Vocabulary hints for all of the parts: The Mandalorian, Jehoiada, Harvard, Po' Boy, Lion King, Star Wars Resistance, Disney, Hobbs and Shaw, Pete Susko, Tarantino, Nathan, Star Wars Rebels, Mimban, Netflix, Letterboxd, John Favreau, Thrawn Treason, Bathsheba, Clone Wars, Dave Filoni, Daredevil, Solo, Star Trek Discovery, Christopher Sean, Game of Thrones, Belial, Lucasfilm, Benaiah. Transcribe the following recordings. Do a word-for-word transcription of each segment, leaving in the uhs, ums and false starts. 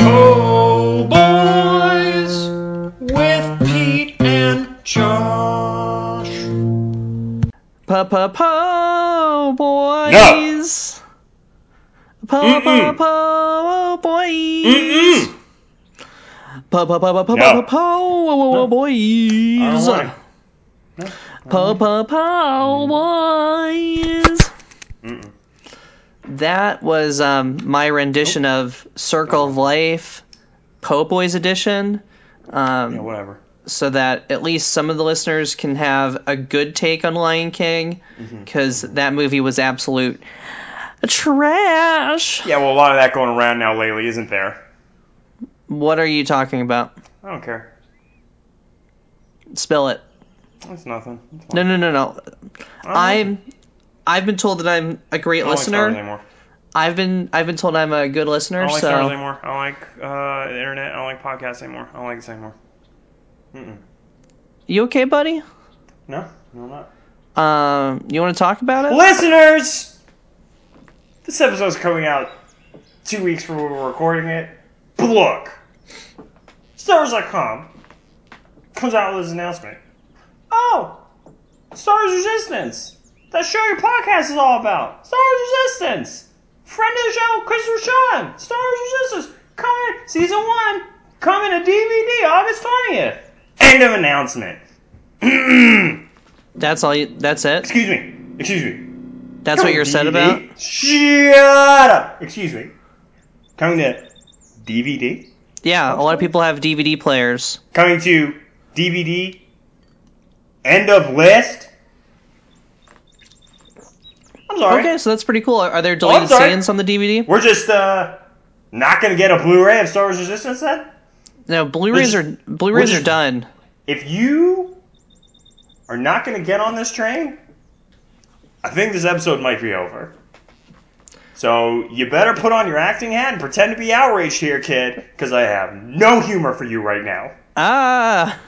Oh, boys, with Pete and Josh. Po po po, boys. No. Po po po, boys. Po po po po po po, boys. Po po po, boys. Mm-mm. That was um, my rendition oh. of Circle of Life, Po' Boys edition. Um, yeah, whatever. So that at least some of the listeners can have a good take on Lion King, because mm-hmm. that movie was absolute trash. Yeah, well, a lot of that going around now lately, isn't there? What are you talking about? I don't care. Spill it. It's nothing. It's no, no, no, no. I'm... I've been told that I'm a great I don't listener. Like Star Wars anymore. I've been I've been told I'm a good listener. I don't like so. Star Wars anymore. I don't like uh, the internet. I don't like podcasts anymore. I don't like this anymore. Mm-mm. You okay, buddy? No, no, I'm not. Um, you want to talk about it, listeners? This episode's coming out two weeks from when we're recording it. But look, Star Wars dot com comes out with this announcement. Oh, Star Wars Resistance. The show your podcast is all about. Star Wars Resistance. Friend of the show, Christopher Sean. Star Wars Resistance. Coming, season one. Coming to D V D August twentieth. End of announcement. That's all you... That's it? Excuse me. Excuse me. That's Coming what you're said about? Shut up. Excuse me. Coming to D V D? Yeah, That's a lot funny. Of people have D V D players. Coming to D V D. End of list. I'm sorry. Okay, so that's pretty cool. Are there deleted oh, scenes on the D V D? We're just uh, not going to get a Blu-ray of Star Wars Resistance then? No, Blu-rays just, are Blu-rays just, are done. If you are not going to get on this train, I think this episode might be over. So you better put on your acting hat and pretend to be outraged here, kid, because I have no humor for you right now. Ah.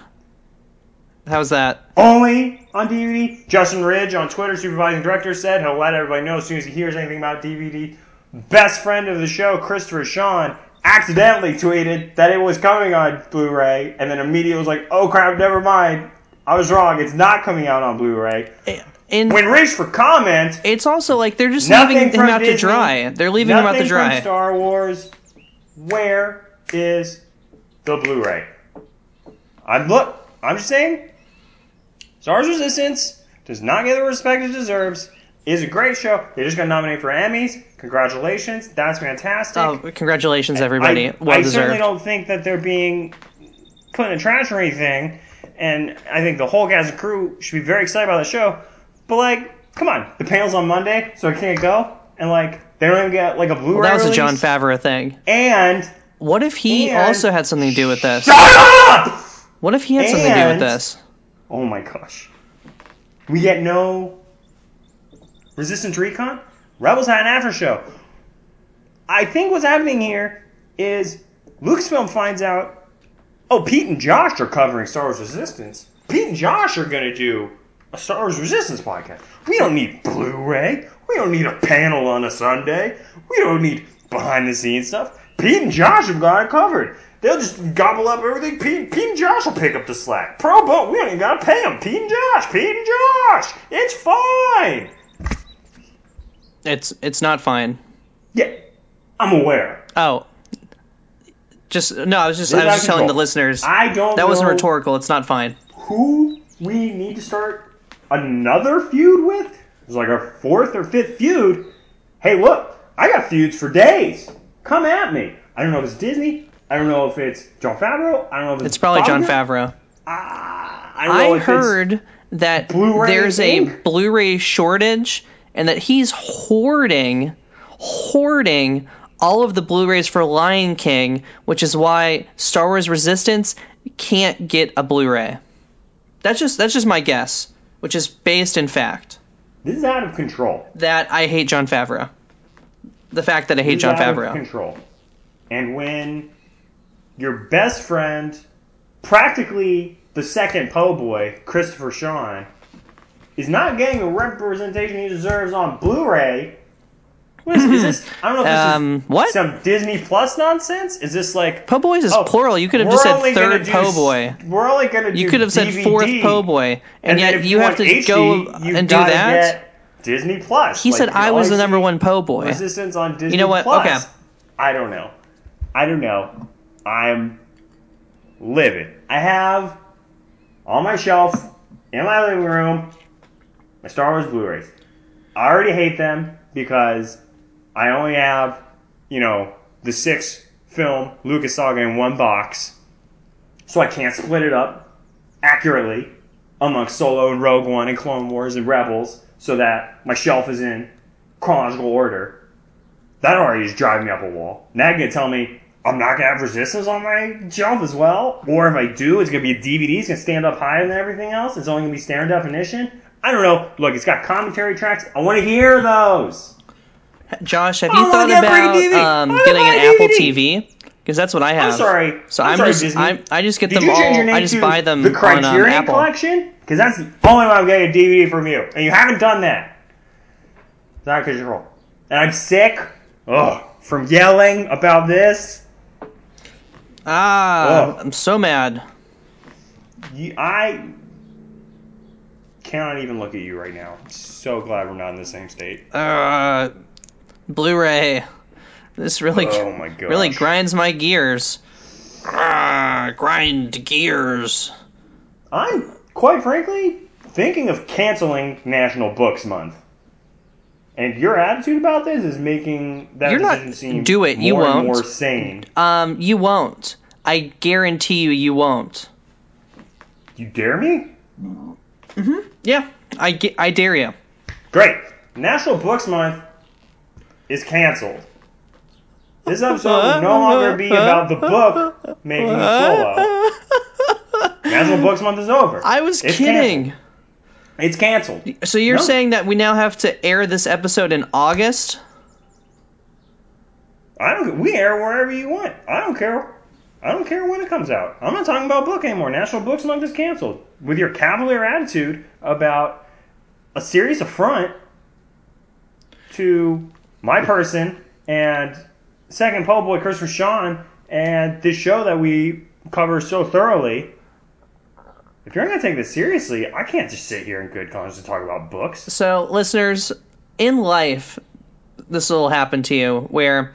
How's that? Only on D V D. Justin Ridge on Twitter, supervising director, said he'll let everybody know as soon as he hears anything about D V D. Best friend of the show, Christopher Sean, accidentally tweeted that it was coming on Blu-ray, and then immediately was like, oh crap, never mind. I was wrong. It's not coming out on Blu-ray. And when Ridge for comment... It's also like they're just leaving him out Disney, to dry. They're leaving him out to dry. Nothing from Star Wars. Where is the Blu-ray? I'm look. I'm just saying... Star Wars Resistance does not get the respect it deserves. It is a great show. They just got nominated for Emmys. Congratulations. That's fantastic. Oh, congratulations, everybody. I, well I deserved. certainly don't think that they're being put in the trash or anything. And I think the whole cast and crew should be very excited about the show. But, like, come on. The panel's on Monday, so I can't go. And, like, they don't even get, like, a Blu-ray well, that was release. A John Favreau thing. And... What if he and, also had something to do with this? Shut up! What if he had and, something to do with this? Oh my gosh. We get no Resistance Recon? Rebels had an after show. I think what's happening here is Lucasfilm finds out, oh, Pete and Josh are covering Star Wars Resistance. Pete and Josh are going to do a Star Wars Resistance podcast. We don't need Blu-ray. We don't need a panel on a Sunday. We don't need behind-the-scenes stuff. Pete and Josh have got it covered. They'll just gobble up everything. Pete, Pete and Josh will pick up the slack. Pro bono. We don't even got to pay them. Pete and Josh. Pete and Josh. It's fine. It's it's not fine. Yeah. I'm aware. Oh. Just No, I was just, I was just telling the listeners. I don't That know wasn't rhetorical. It's not fine. Who we need to start another feud with? It's like our fourth or fifth feud. Hey, look. I got feuds for days. Come at me. I don't know if it's Disney. I don't know if it's John Favreau. I don't know if it's... It's probably Bob John Favreau. Ah, I don't know I if heard it's that Blu-ray there's thing? a Blu-ray shortage and that he's hoarding, hoarding all of the Blu-rays for Lion King, which is why Star Wars Resistance can't get a Blu-ray. That's just that's just my guess, which is based in fact. This is out of control. That I hate John Favreau. The fact that I hate this John is out Favreau. Of control. And when... Your best friend, practically the second Po' Boy, Christopher Sean, is not getting the representation he deserves on Blu-ray. What is, is this? I don't know if this um, is what? some Disney Plus nonsense. Is this like... Po' Boys is oh, plural. You could have just said third do, Po' Boy. We're only going to do You could have said fourth Po' Boy. And, and yet if you, you have to H D, go and do that. Disney Plus. He like, said I was the number one Po' Boy. Resistance on Disney Plus. You know what? Plus. Okay. I don't know. I don't know. I'm livid. I have on my shelf, in my living room, my Star Wars Blu-rays. I already hate them because I only have, you know, the six film Lucas saga in one box, so I can't split it up accurately amongst Solo and Rogue One and Clone Wars and Rebels so that my shelf is in chronological order. That already is driving me up a wall. Now you're going to tell me I'm not going to have Resistance on my shelf as well, or if I do, it's going to be a D V D, it's going to stand up higher than everything else, it's only going to be standard definition. I don't know. Look, it's got commentary tracks. I want to hear those. Josh, have you thought get about um, getting an D V D. Apple T V? Because that's what I have. I'm sorry. So I'm, I'm sorry, just Disney. I'm, I just get Did them all. I just buy them the Criterion on um, Apple Collection. Because that's the only way I'm getting a D V D from you, and you haven't done that. It's not because you're wrong. And I'm sick. Ugh, from yelling about this. Ah, Ugh. I'm so mad. You, I. Cannot even look at you right now. I'm so glad we're not in the same state. Uh, Blu-ray. This really, oh my gosh. really grinds my gears. Uh, grind gears. I'm, quite frankly, thinking of canceling National Books Month. And your attitude about this is making that You're decision not, seem do it. more you won't. and more sane. Um, you won't. I guarantee you, you won't. You dare me? Mm-hmm. Yeah, I, I dare you. Great. National Books Month is canceled. This episode will no longer be about the book making Solo. National Books Month is over. I was it's kidding. Canceled. It's canceled. So you're no. saying that we now have to air this episode in August? I don't. We air wherever you want. I don't care. I don't care when it comes out. I'm not talking about book anymore. National Books Month is canceled. With your cavalier attitude about a serious affront to my person and second Po' Boy Christopher Sean and this show that we cover so thoroughly. If you're going to take this seriously, I can't just sit here in good conscience and talk about books. So, listeners, in life, this will happen to you where...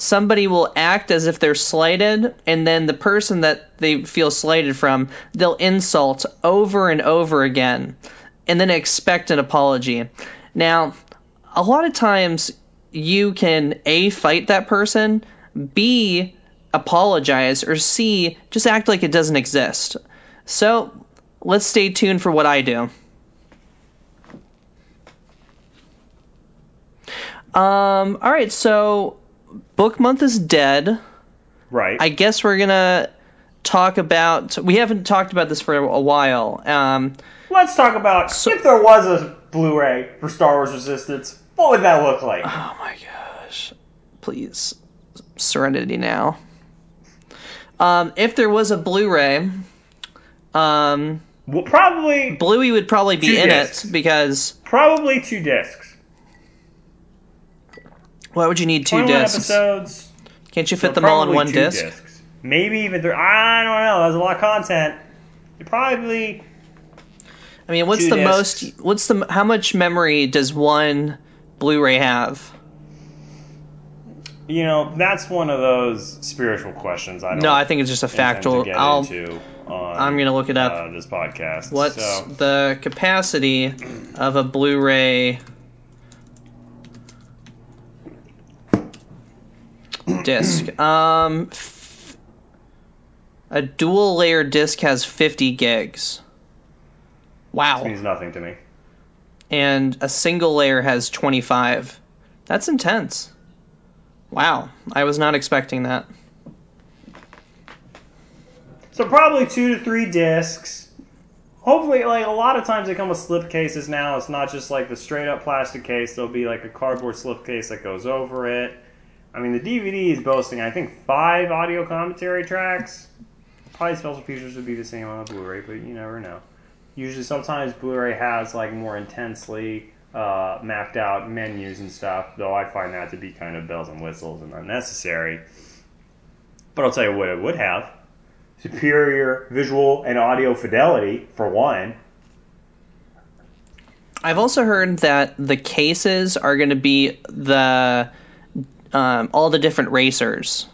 somebody will act as if they're slighted, and then the person that they feel slighted from, they'll insult over and over again, and then expect an apology. Now, a lot of times, you can A, fight that person, B, apologize, or C, just act like it doesn't exist. So, let's stay tuned for what I do. Um, alright, so... Book Month is dead. Right. I guess we're going to talk about... We haven't talked about this for a while. Um, Let's talk about so, if there was a Blu-ray for Star Wars Resistance, what would that look like? Oh my gosh. Please. Serenity now. Um, if there was a Blu-ray... Um, well, probably... Bluey would probably be in discs. it because... Probably two discs. Why would you need two discs? Episodes, Can't you fit them all in one disc? Discs. Maybe even three. I don't know. There's a lot of content. You're probably. I mean, what's the discs. most? What's the? How much memory does one Blu-ray have? You know, that's one of those spiritual questions. I don't. No, I think it's just a factual. To I'll. Into on, I'm gonna look it up. Uh, this podcast. What's so. the capacity of a Blu-ray? Disc. Um, f- a dual layer disc has fifty gigs. Wow. This means nothing to me. And a single layer has twenty-five. That's intense. Wow. I was not expecting that. So probably two to three discs. Hopefully, like a lot of times they come with slip cases now. It's not just like the straight up plastic case. There'll be like a cardboard slip case that goes over it. I mean, the D V D is boasting, I think, five audio commentary tracks. Probably special features would be the same on a Blu-ray, but you never know. Usually, sometimes Blu-ray has, like, more intensely uh, mapped out menus and stuff, though I find that to be kind of bells and whistles and unnecessary. But I'll tell you what it would have. Superior visual and audio fidelity, for one. I've also heard that the cases are going to be the um, all the different racers.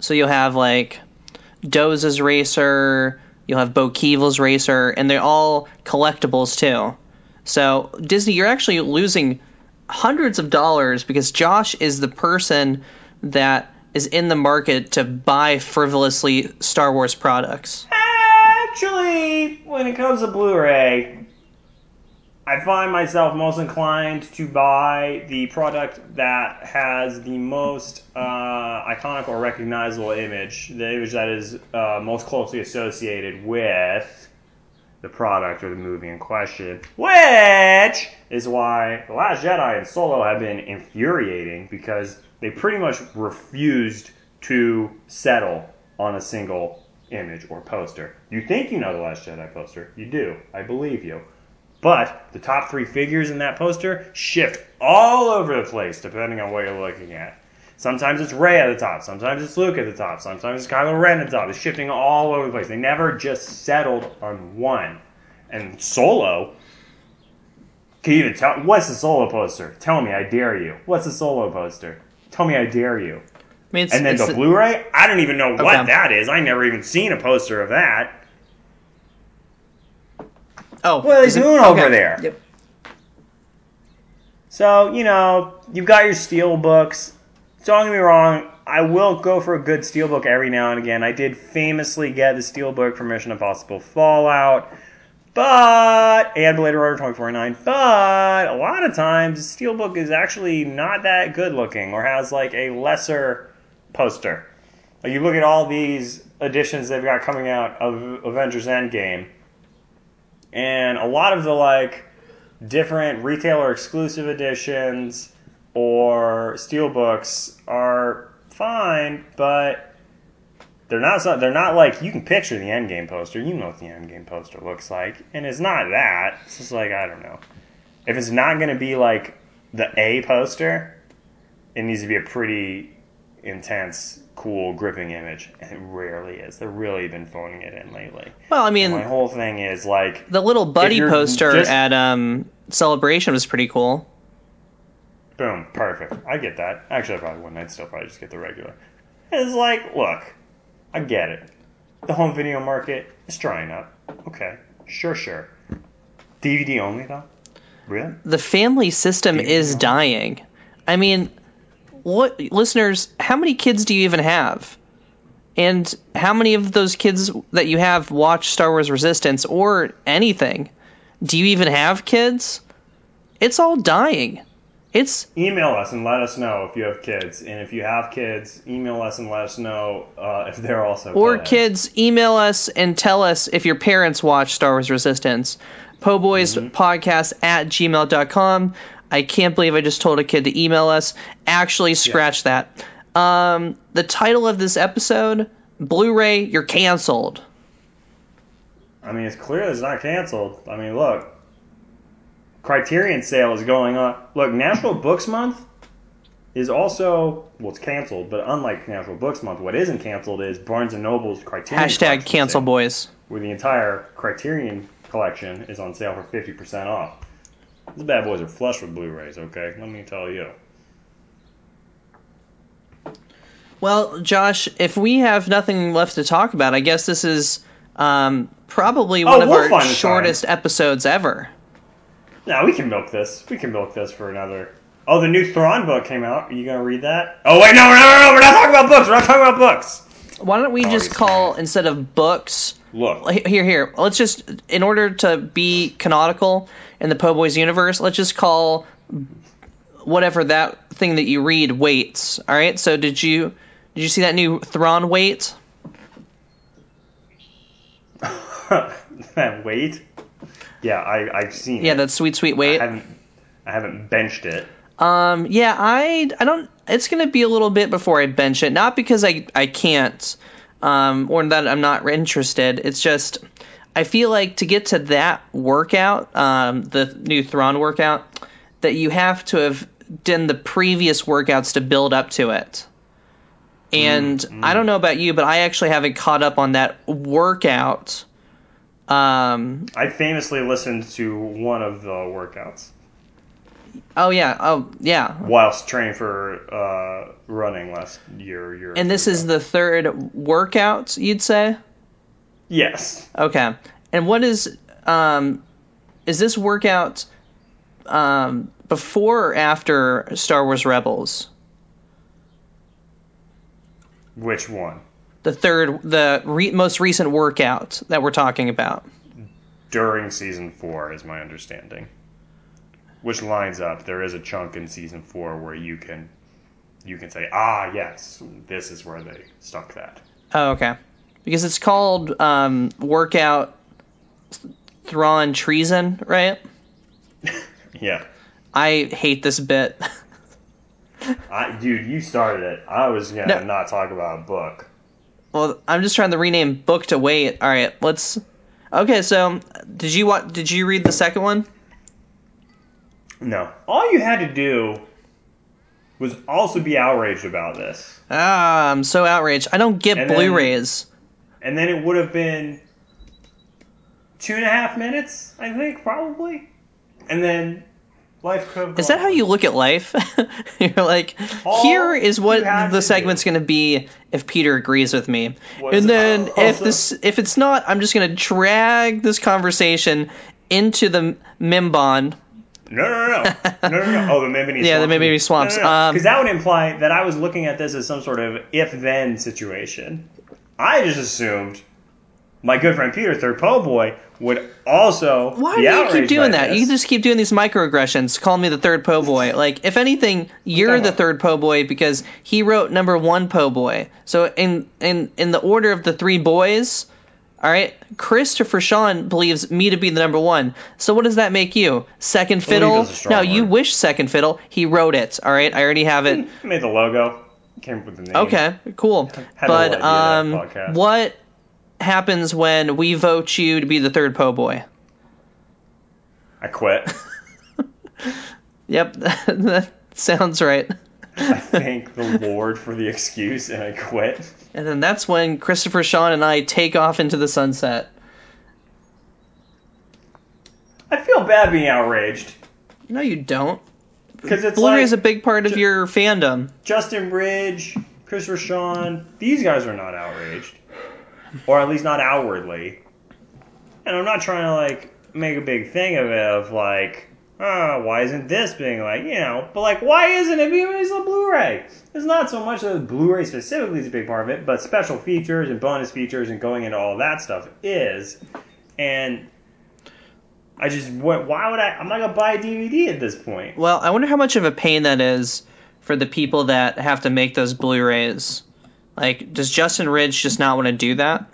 So you'll have, like, Doza's racer, you'll have Bo Keevil's racer, and they're all collectibles, too. So, Disney, you're actually losing hundreds of dollars because Josh is the person that is in the market to buy frivolously Star Wars products. Actually, when it comes to Blu-ray, I find myself most inclined to buy the product that has the most uh, iconic or recognizable image, the image that is uh, most closely associated with the product or the movie in question, which is why The Last Jedi and Solo have been infuriating, because they pretty much refused to settle on a single image or poster. You think you know The Last Jedi poster. You do. I believe you. But the top three figures in that poster shift all over the place, depending on what you're looking at. Sometimes it's Rey at the top. Sometimes it's Luke at the top. Sometimes it's Kylo Ren at the top. It's shifting all over the place. They never just settled on one. And Solo, can you even tell? What's the Solo poster? Tell me, I dare you. What's the Solo poster? Tell me, I dare you. I mean, and then the Blu-ray? I don't even know okay. what that is. I never even seen a poster of that. Oh, what are they doing okay. over there? Yep. So, you know, you've got your steelbooks. Don't get me wrong, I will go for a good steelbook every now and again. I did famously get the steelbook for Mission Impossible Fallout, but and Blade Runner twenty forty-nine, but a lot of times the steelbook is actually not that good looking or has like a lesser poster. Like you look at all these editions they've got coming out of Avengers Endgame, and a lot of the, like, different retailer-exclusive editions or steelbooks are fine, but they're not, they're not like, you can picture the Endgame poster. You know what the Endgame poster looks like. And it's not that. It's just like, I don't know. If it's not going to be, like, the A poster, it needs to be a pretty intense, cool, gripping image, and it rarely is. They've really been phoning it in lately. Well, I mean, and my whole thing is like the little buddy poster just, at um Celebration was pretty cool. Boom, perfect. I get that. Actually, I probably wouldn't. I'd still probably just get the regular. It's like, look, I get it. The home video market is drying up. Okay, sure, sure. D V D only though. Really? The family system D V D is only? Dying. I mean. What listeners, how many kids do you even have? And how many of those kids that you have watch Star Wars Resistance or anything? Do you even have kids? It's all dying. It's email us and let us know if you have kids. And if you have kids, email us and let us know uh, if they're also or dead. Kids, email us and tell us if your parents watch Star Wars Resistance. Po'boyspodcast mm-hmm. at gmail dot com. I can't believe I just told a kid to email us. Actually, scratch yeah. that. Um, the title of this episode, Blu-ray, you're canceled. I mean, it's clear it's not canceled. I mean, look. Criterion sale is going on. Look, National Books Month is also, well, it's canceled, but unlike National Books Month, what isn't canceled is Barnes and Noble's Criterion Hashtag cancel sale, boys. Where the entire Criterion collection is on sale for fifty percent off. These bad boys are flush with Blu-rays, okay? Let me tell you. Well, Josh, if we have nothing left to talk about, I guess this is um, probably one oh, of we'll our shortest time. episodes ever. Nah, we can milk this. We can milk this for another. Oh, the new Thrawn book came out. Are you going to read that? Oh, wait, no, no, no, no. We're not talking about books. We're not talking about books. Why don't we oh, just call, kidding. instead of books... Look. Here, here. Let's just, in order to be canonical in the Po'boys universe, let's just call whatever that thing that you read weights. All right. So did you did you see that new Thrawn weight? That weight? Yeah, I I've seen. Yeah, it. that sweet sweet weight. I haven't I haven't benched it. Um. Yeah. I I don't. It's gonna be a little bit before I bench it. Not because I I can't. Um, or that I'm not interested. It's just I feel like to get to that workout, um, the new Thrawn workout, that you have to have done the previous workouts to build up to it. And mm-hmm. I don't know about you, but I actually haven't caught up on that workout. Um, I famously listened to one of the workouts. Oh, yeah. Oh, yeah. Whilst training for uh, running last year. year and this ago. Is the third workout, you'd say? Yes. Okay. And what is... Um, is this workout um, before or after Star Wars Rebels? Which one? The third... The re- most recent workout that we're talking about. During Season four, is my understanding. Which lines up. There is a chunk in Season four where you can you can say, ah, yes, this is where they stuck that. Oh, okay. Because it's called um, Workout Thrawn Treason, right? Yeah. I hate this bit. I, dude, you started it. I was going to no. not talk about a book. Well, I'm just trying to rename book to wait. All right, let's... Okay, so did you wa- Did you read the second one? No. All you had to do was also be outraged about this. Ah, I'm so outraged. I don't get and Blu-rays. Then, and then it would have been two and a half minutes, I think, probably. And then life could... Is that how you look at life? You're like, all here is what the segment's going to be if Peter agrees with me. Was and then also, if this, if it's not, I'm just going to drag this conversation into the Mimban... No, no, no, no, no, no, no. Oh, the Mimban yeah, swamps. The Mimban swamps. Because no, no, no. um, that would imply that I was looking at this as some sort of if-then situation. I just assumed my good friend Peter, third po' boy, would also. Why be do you keep doing that? This. You just keep doing these microaggressions. Call me the third po' boy. Like, if anything, you're the third po' boy because he wrote number one po' boy. So in in in the order of the three boys. All right, Christopher Sean believes me to be the number one. So what does that make you? Second fiddle? No, word. You wish second fiddle. He wrote it. All right, I already have it. I made the logo. Came up with the name. Okay, cool. But um, what happens when we vote you to be the third po' boy? I quit. Yep, that sounds right. I thank the Lord for the excuse, and I quit. And then that's when Christopher Sean and I take off into the sunset. I feel bad being outraged. No, you don't. Because it's Blu-ray like, is a big part of ju- your fandom. Justin Ridge, Christopher Sean, these guys are not outraged. Or at least not outwardly. And I'm not trying to, like, make a big thing of it, of, like... Oh, why isn't this being like, you know, but like, why isn't it being released on Blu-ray? It's not so much that Blu-ray specifically is a big part of it, but special features and bonus features and going into all that stuff is. And I just, went, why would I, I'm not going to buy a D V D at this point. Well, I wonder how much of a pain that is for the people that have to make those Blu-rays. Like, does Justin Ridge just not want to do that?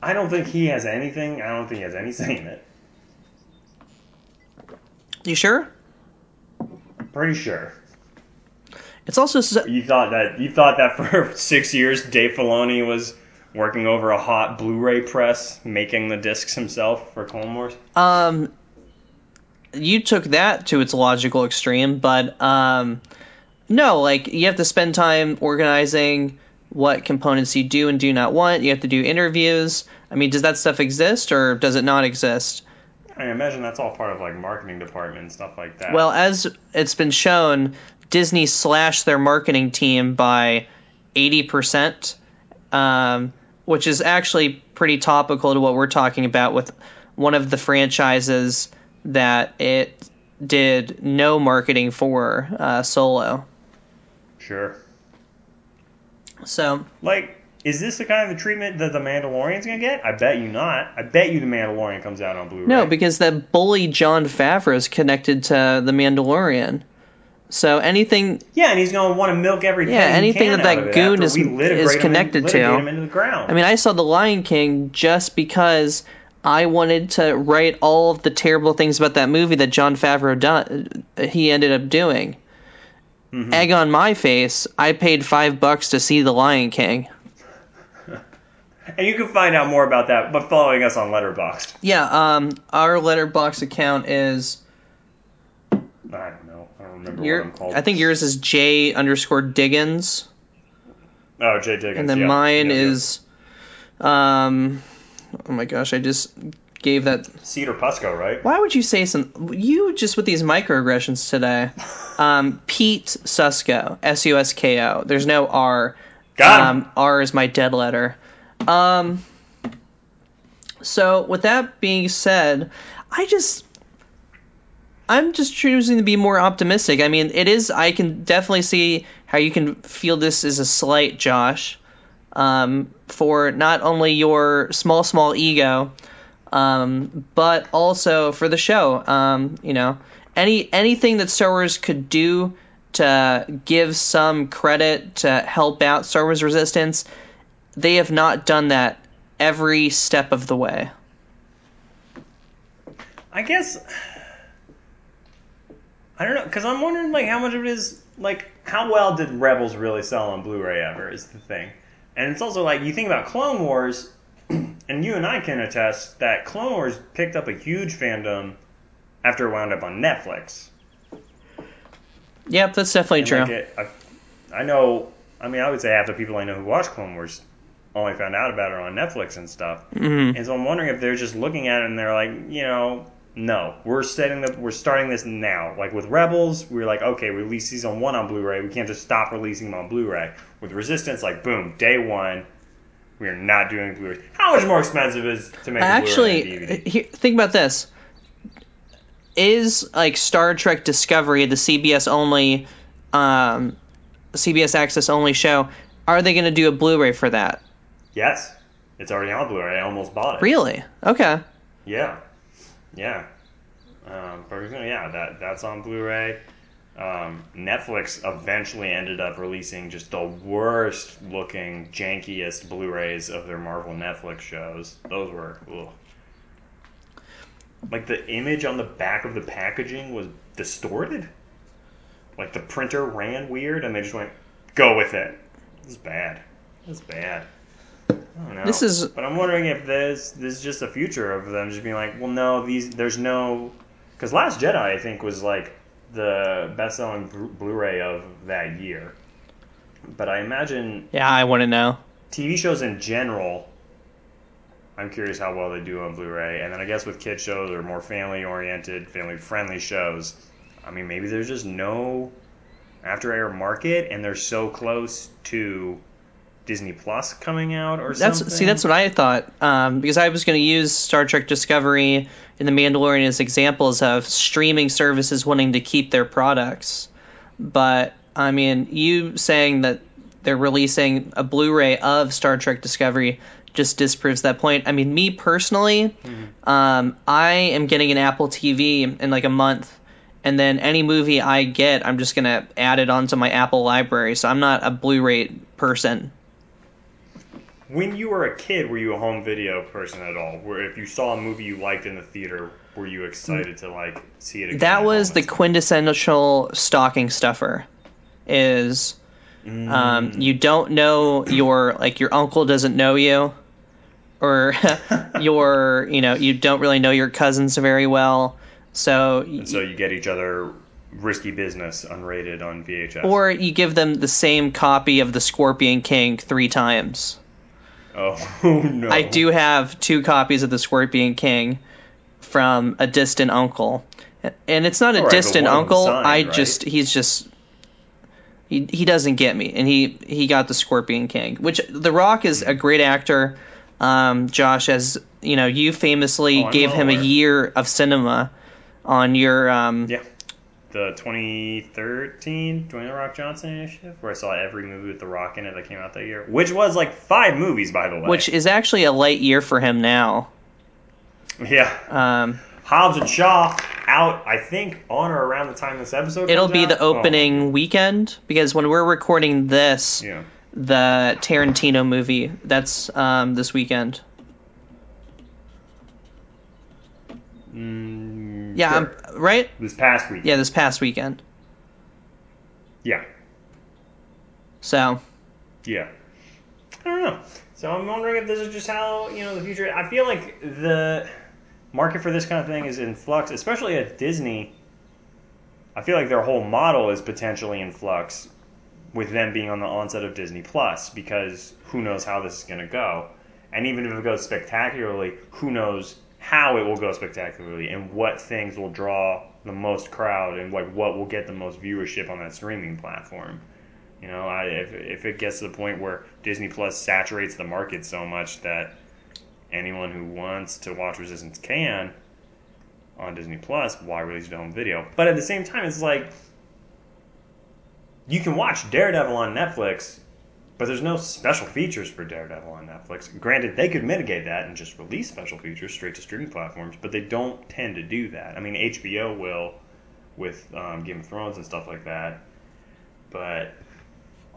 I don't think he has anything. I don't think he has any say in it. You sure? Pretty sure. It's also so- you thought that you thought that for six years Dave Filoni was working over a hot Blu-ray press, making the discs himself for Clone Wars. Um, you took that to its logical extreme, but um, no, like you have to spend time organizing what components you do and do not want. You have to do interviews. I mean, does that stuff exist or does it not exist? I imagine that's all part of, like, marketing department and stuff like that. Well, as it's been shown, Disney slashed their marketing team by eighty percent, um, which is actually pretty topical to what we're talking about with one of the franchises that it did no marketing for, uh, Solo. Sure. So... Like... Is this the kind of treatment that The Mandalorian's going to get? I bet you not. I bet you The Mandalorian comes out on Blu-ray. No, because that bully John Favreau is connected to The Mandalorian. So anything... Yeah, and he's going to want to milk every penny he can out of it. Yeah, anything that that goon is, is connected to. Him into the ground. I mean, I saw The Lion King just because I wanted to write all of the terrible things about that movie that John Favreau done, he ended up doing. Mm-hmm. Egg on my face, I paid five bucks to see The Lion King. And you can find out more about that by following us on Letterboxd. Yeah, um, our Letterboxd account is... I don't know. I don't remember your, what I'm called. I think yours is J underscore Diggins. Oh, J Diggins, And then yeah. mine yeah, is... Yeah. Um, oh my gosh, I just gave that... Cedar Pusco, right? Why would you say some... You just with these microaggressions today. um, Pete Susko. S U S K O. There's no R. Got him. Um, R is my dead letter. Um, so with that being said, I just, I'm just choosing to be more optimistic. I mean, it is, I can definitely see how you can feel this is a slight, Josh, um, for not only your small, small ego, um, but also for the show. Um, you know, any, anything that Star Wars could do to give some credit to help out Star Wars Resistance, they have not done that every step of the way. I guess... I don't know, because I'm wondering, like, how much of it is... Like, how well did Rebels really sell on Blu-ray ever is the thing. And it's also, like, you think about Clone Wars, and you and I can attest that Clone Wars picked up a huge fandom after it wound up on Netflix. Yep, that's definitely and, true. Like, it, I, I know... I mean, I would say half the people I know who watch Clone Wars only found out about it on Netflix and stuff. Mm-hmm. And so I'm wondering if they're just looking at it and they're like, you know, no, we're setting the, we're starting this now. Like with Rebels, we were like, okay, we release season one on Blu-ray. We can't just stop releasing them on Blu-ray. With Resistance, like, boom, day one, we are not doing Blu-ray. How much more expensive is to make a Blu-ray than a D V D? Actually, think about this. Is, like, Star Trek Discovery, the C B S only... Um, C B S Access only show, are they going to do a Blu-ray for that? Yes. It's already on Blu-ray. I almost bought it. Really? Okay. Yeah. Yeah. Um, yeah, that that's on Blu-ray. Um, Netflix eventually ended up releasing just the worst-looking, jankiest Blu-rays of their Marvel Netflix shows. Those were... Ugh. Like, the image on the back of the packaging was distorted? Like, the printer ran weird, and they just went, go with it. This is bad. This is bad. I don't know. This is... But I'm wondering if this this is just the future of them just being like, well, no, these there's no... Because Last Jedi, I think, was, like, the best-selling bl- Blu-ray of that year. But I imagine... Yeah, I want to know. T V shows in general, I'm curious how well they do on Blu-ray. And then I guess with kid shows or more family-oriented, family-friendly shows... I mean, maybe there's just no after-air market, and they're so close to Disney Plus coming out or that's, something. See, that's what I thought, um, because I was going to use Star Trek Discovery and The Mandalorian as examples of streaming services wanting to keep their products. But, I mean, you saying that they're releasing a Blu-ray of Star Trek Discovery just disproves that point. I mean, me personally, mm-hmm. um, I am getting an Apple T V in like a month. And then any movie I get, I'm just going to add it onto my Apple library. So I'm not a Blu-ray person. When you were a kid, were you a home video person at all? Where if you saw a movie you liked in the theater, were you excited to like see it again? That was the quintessential stocking stuffer. Is mm. um, you don't know your like your uncle doesn't know you, or your you know you don't really know your cousins very well. So and so you get each other Risky Business unrated on V H S. Or you give them the same copy of The Scorpion King three times. Oh, no. I do have two copies of The Scorpion King from a distant uncle. And it's not a right, distant uncle. Signed, I right? just, he's just, he he doesn't get me. And he, he got The Scorpion King, which The Rock is a great actor. Um, Josh, as you know, you famously oh, gave him aware. a year of cinema. On your um yeah, the twenty thirteen Dwayne The Rock Johnson initiative, where I saw every movie with The Rock in it that came out that year, which was like five movies, by the way, which is actually a light year for him now. Yeah. Um, Hobbs and Shaw out, I think, on or around the time this episode. It'll comes be out. the opening oh. weekend because when we're recording this, yeah. the Tarantino movie that's um this weekend. Mm. Yeah, sure. I'm, right? This past weekend. Yeah, this past weekend. Yeah. So. Yeah. I don't know. So I'm wondering if this is just how, you know, the future... I feel like the market for this kind of thing is in flux, especially at Disney. I feel like their whole model is potentially in flux with them being on the onset of Disney Plus, because who knows how this is going to go. And even if it goes spectacularly, who knows how it will go spectacularly and what things will draw the most crowd and like what will get the most viewership on that streaming platform. You know, I, if if it gets to the point where Disney Plus saturates the market so much that anyone who wants to watch Resistance can on Disney Plus, why release it on video? But at the same time, it's like, you can watch Daredevil on Netflix, but there's no special features for Daredevil on Netflix. Granted, they could mitigate that and just release special features straight to streaming platforms, but they don't tend to do that. I mean, H B O will with um, Game of Thrones and stuff like that, but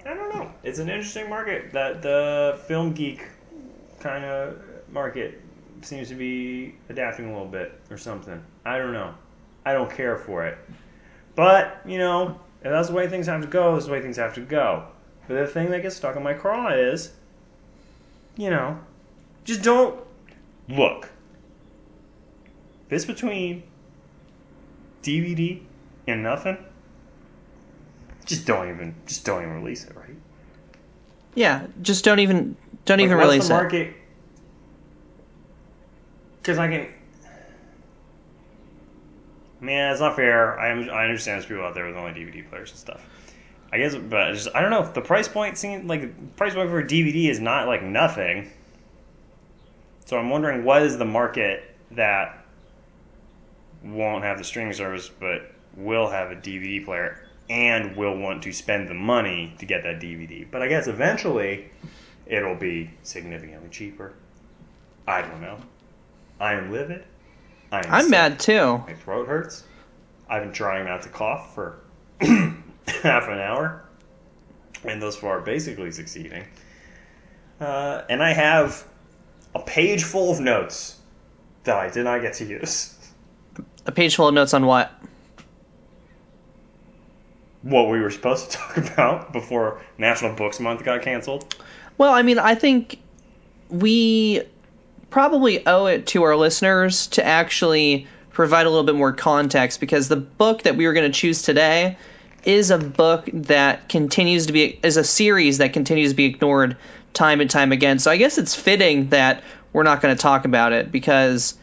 I don't know. It's an interesting market that the film geek kind of market seems to be adapting a little bit or something. I don't know. I don't care for it. But, you know, if that's the way things have to go, that's the way things have to go. But the thing that gets stuck in my craw is, you know, just don't look. This between D V D and nothing, just don't even, just don't even release it, right? Yeah, just don't even, don't like even release the market, it. Because I can, man, it's not fair. I I understand there's people out there with only D V D players and stuff. I guess, but I, just, I don't know. The price point seems like the price point for a D V D is not like nothing. So I'm wondering what is the market that won't have the streaming service but will have a D V D player and will want to spend the money to get that D V D. But I guess eventually it'll be significantly cheaper. I don't know. I am livid. I am I'm sick. Mad too. My throat hurts. I've been trying not to cough for half an hour, and thus far basically succeeding. Uh, and I have a page full of notes that I did not get to use. A page full of notes on what? What we were supposed to talk about before National Books Month got canceled. Well, I mean, I think we probably owe it to our listeners to actually provide a little bit more context, because the book that we were going to choose today is a book that continues to be, is a series that continues to be ignored time and time again. So I guess it's fitting that we're not going to talk about it, because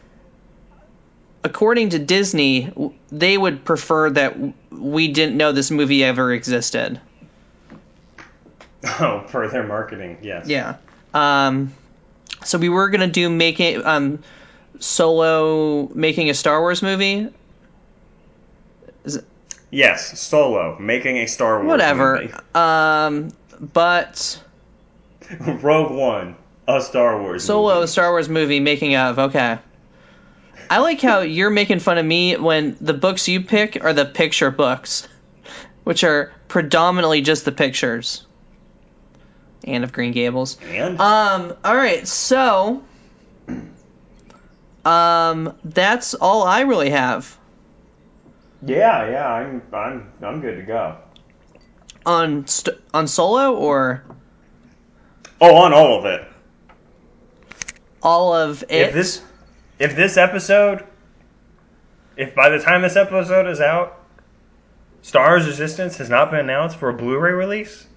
according to Disney, they would prefer that we didn't know this movie ever existed. Oh, for their marketing, yes. Yeah. Um, so we were going to do making um, Solo, making a Star Wars movie. Is it? Yes, Solo, making a Star Wars Whatever. movie. Whatever, um, but... Rogue One, a Star Wars Solo, movie. Solo, Star Wars movie, making of, okay. I like how you're making fun of me when the books you pick are the picture books, which are predominantly just the pictures. And of Green Gables. And? Um, alright, so... Um, that's all I really have. Yeah, yeah, I'm, I'm, I'm good to go. On, st- on Solo or? Oh, on all of it. All of it. If this, if this episode, if by the time this episode is out, Star Wars Resistance has not been announced for a Blu-ray release,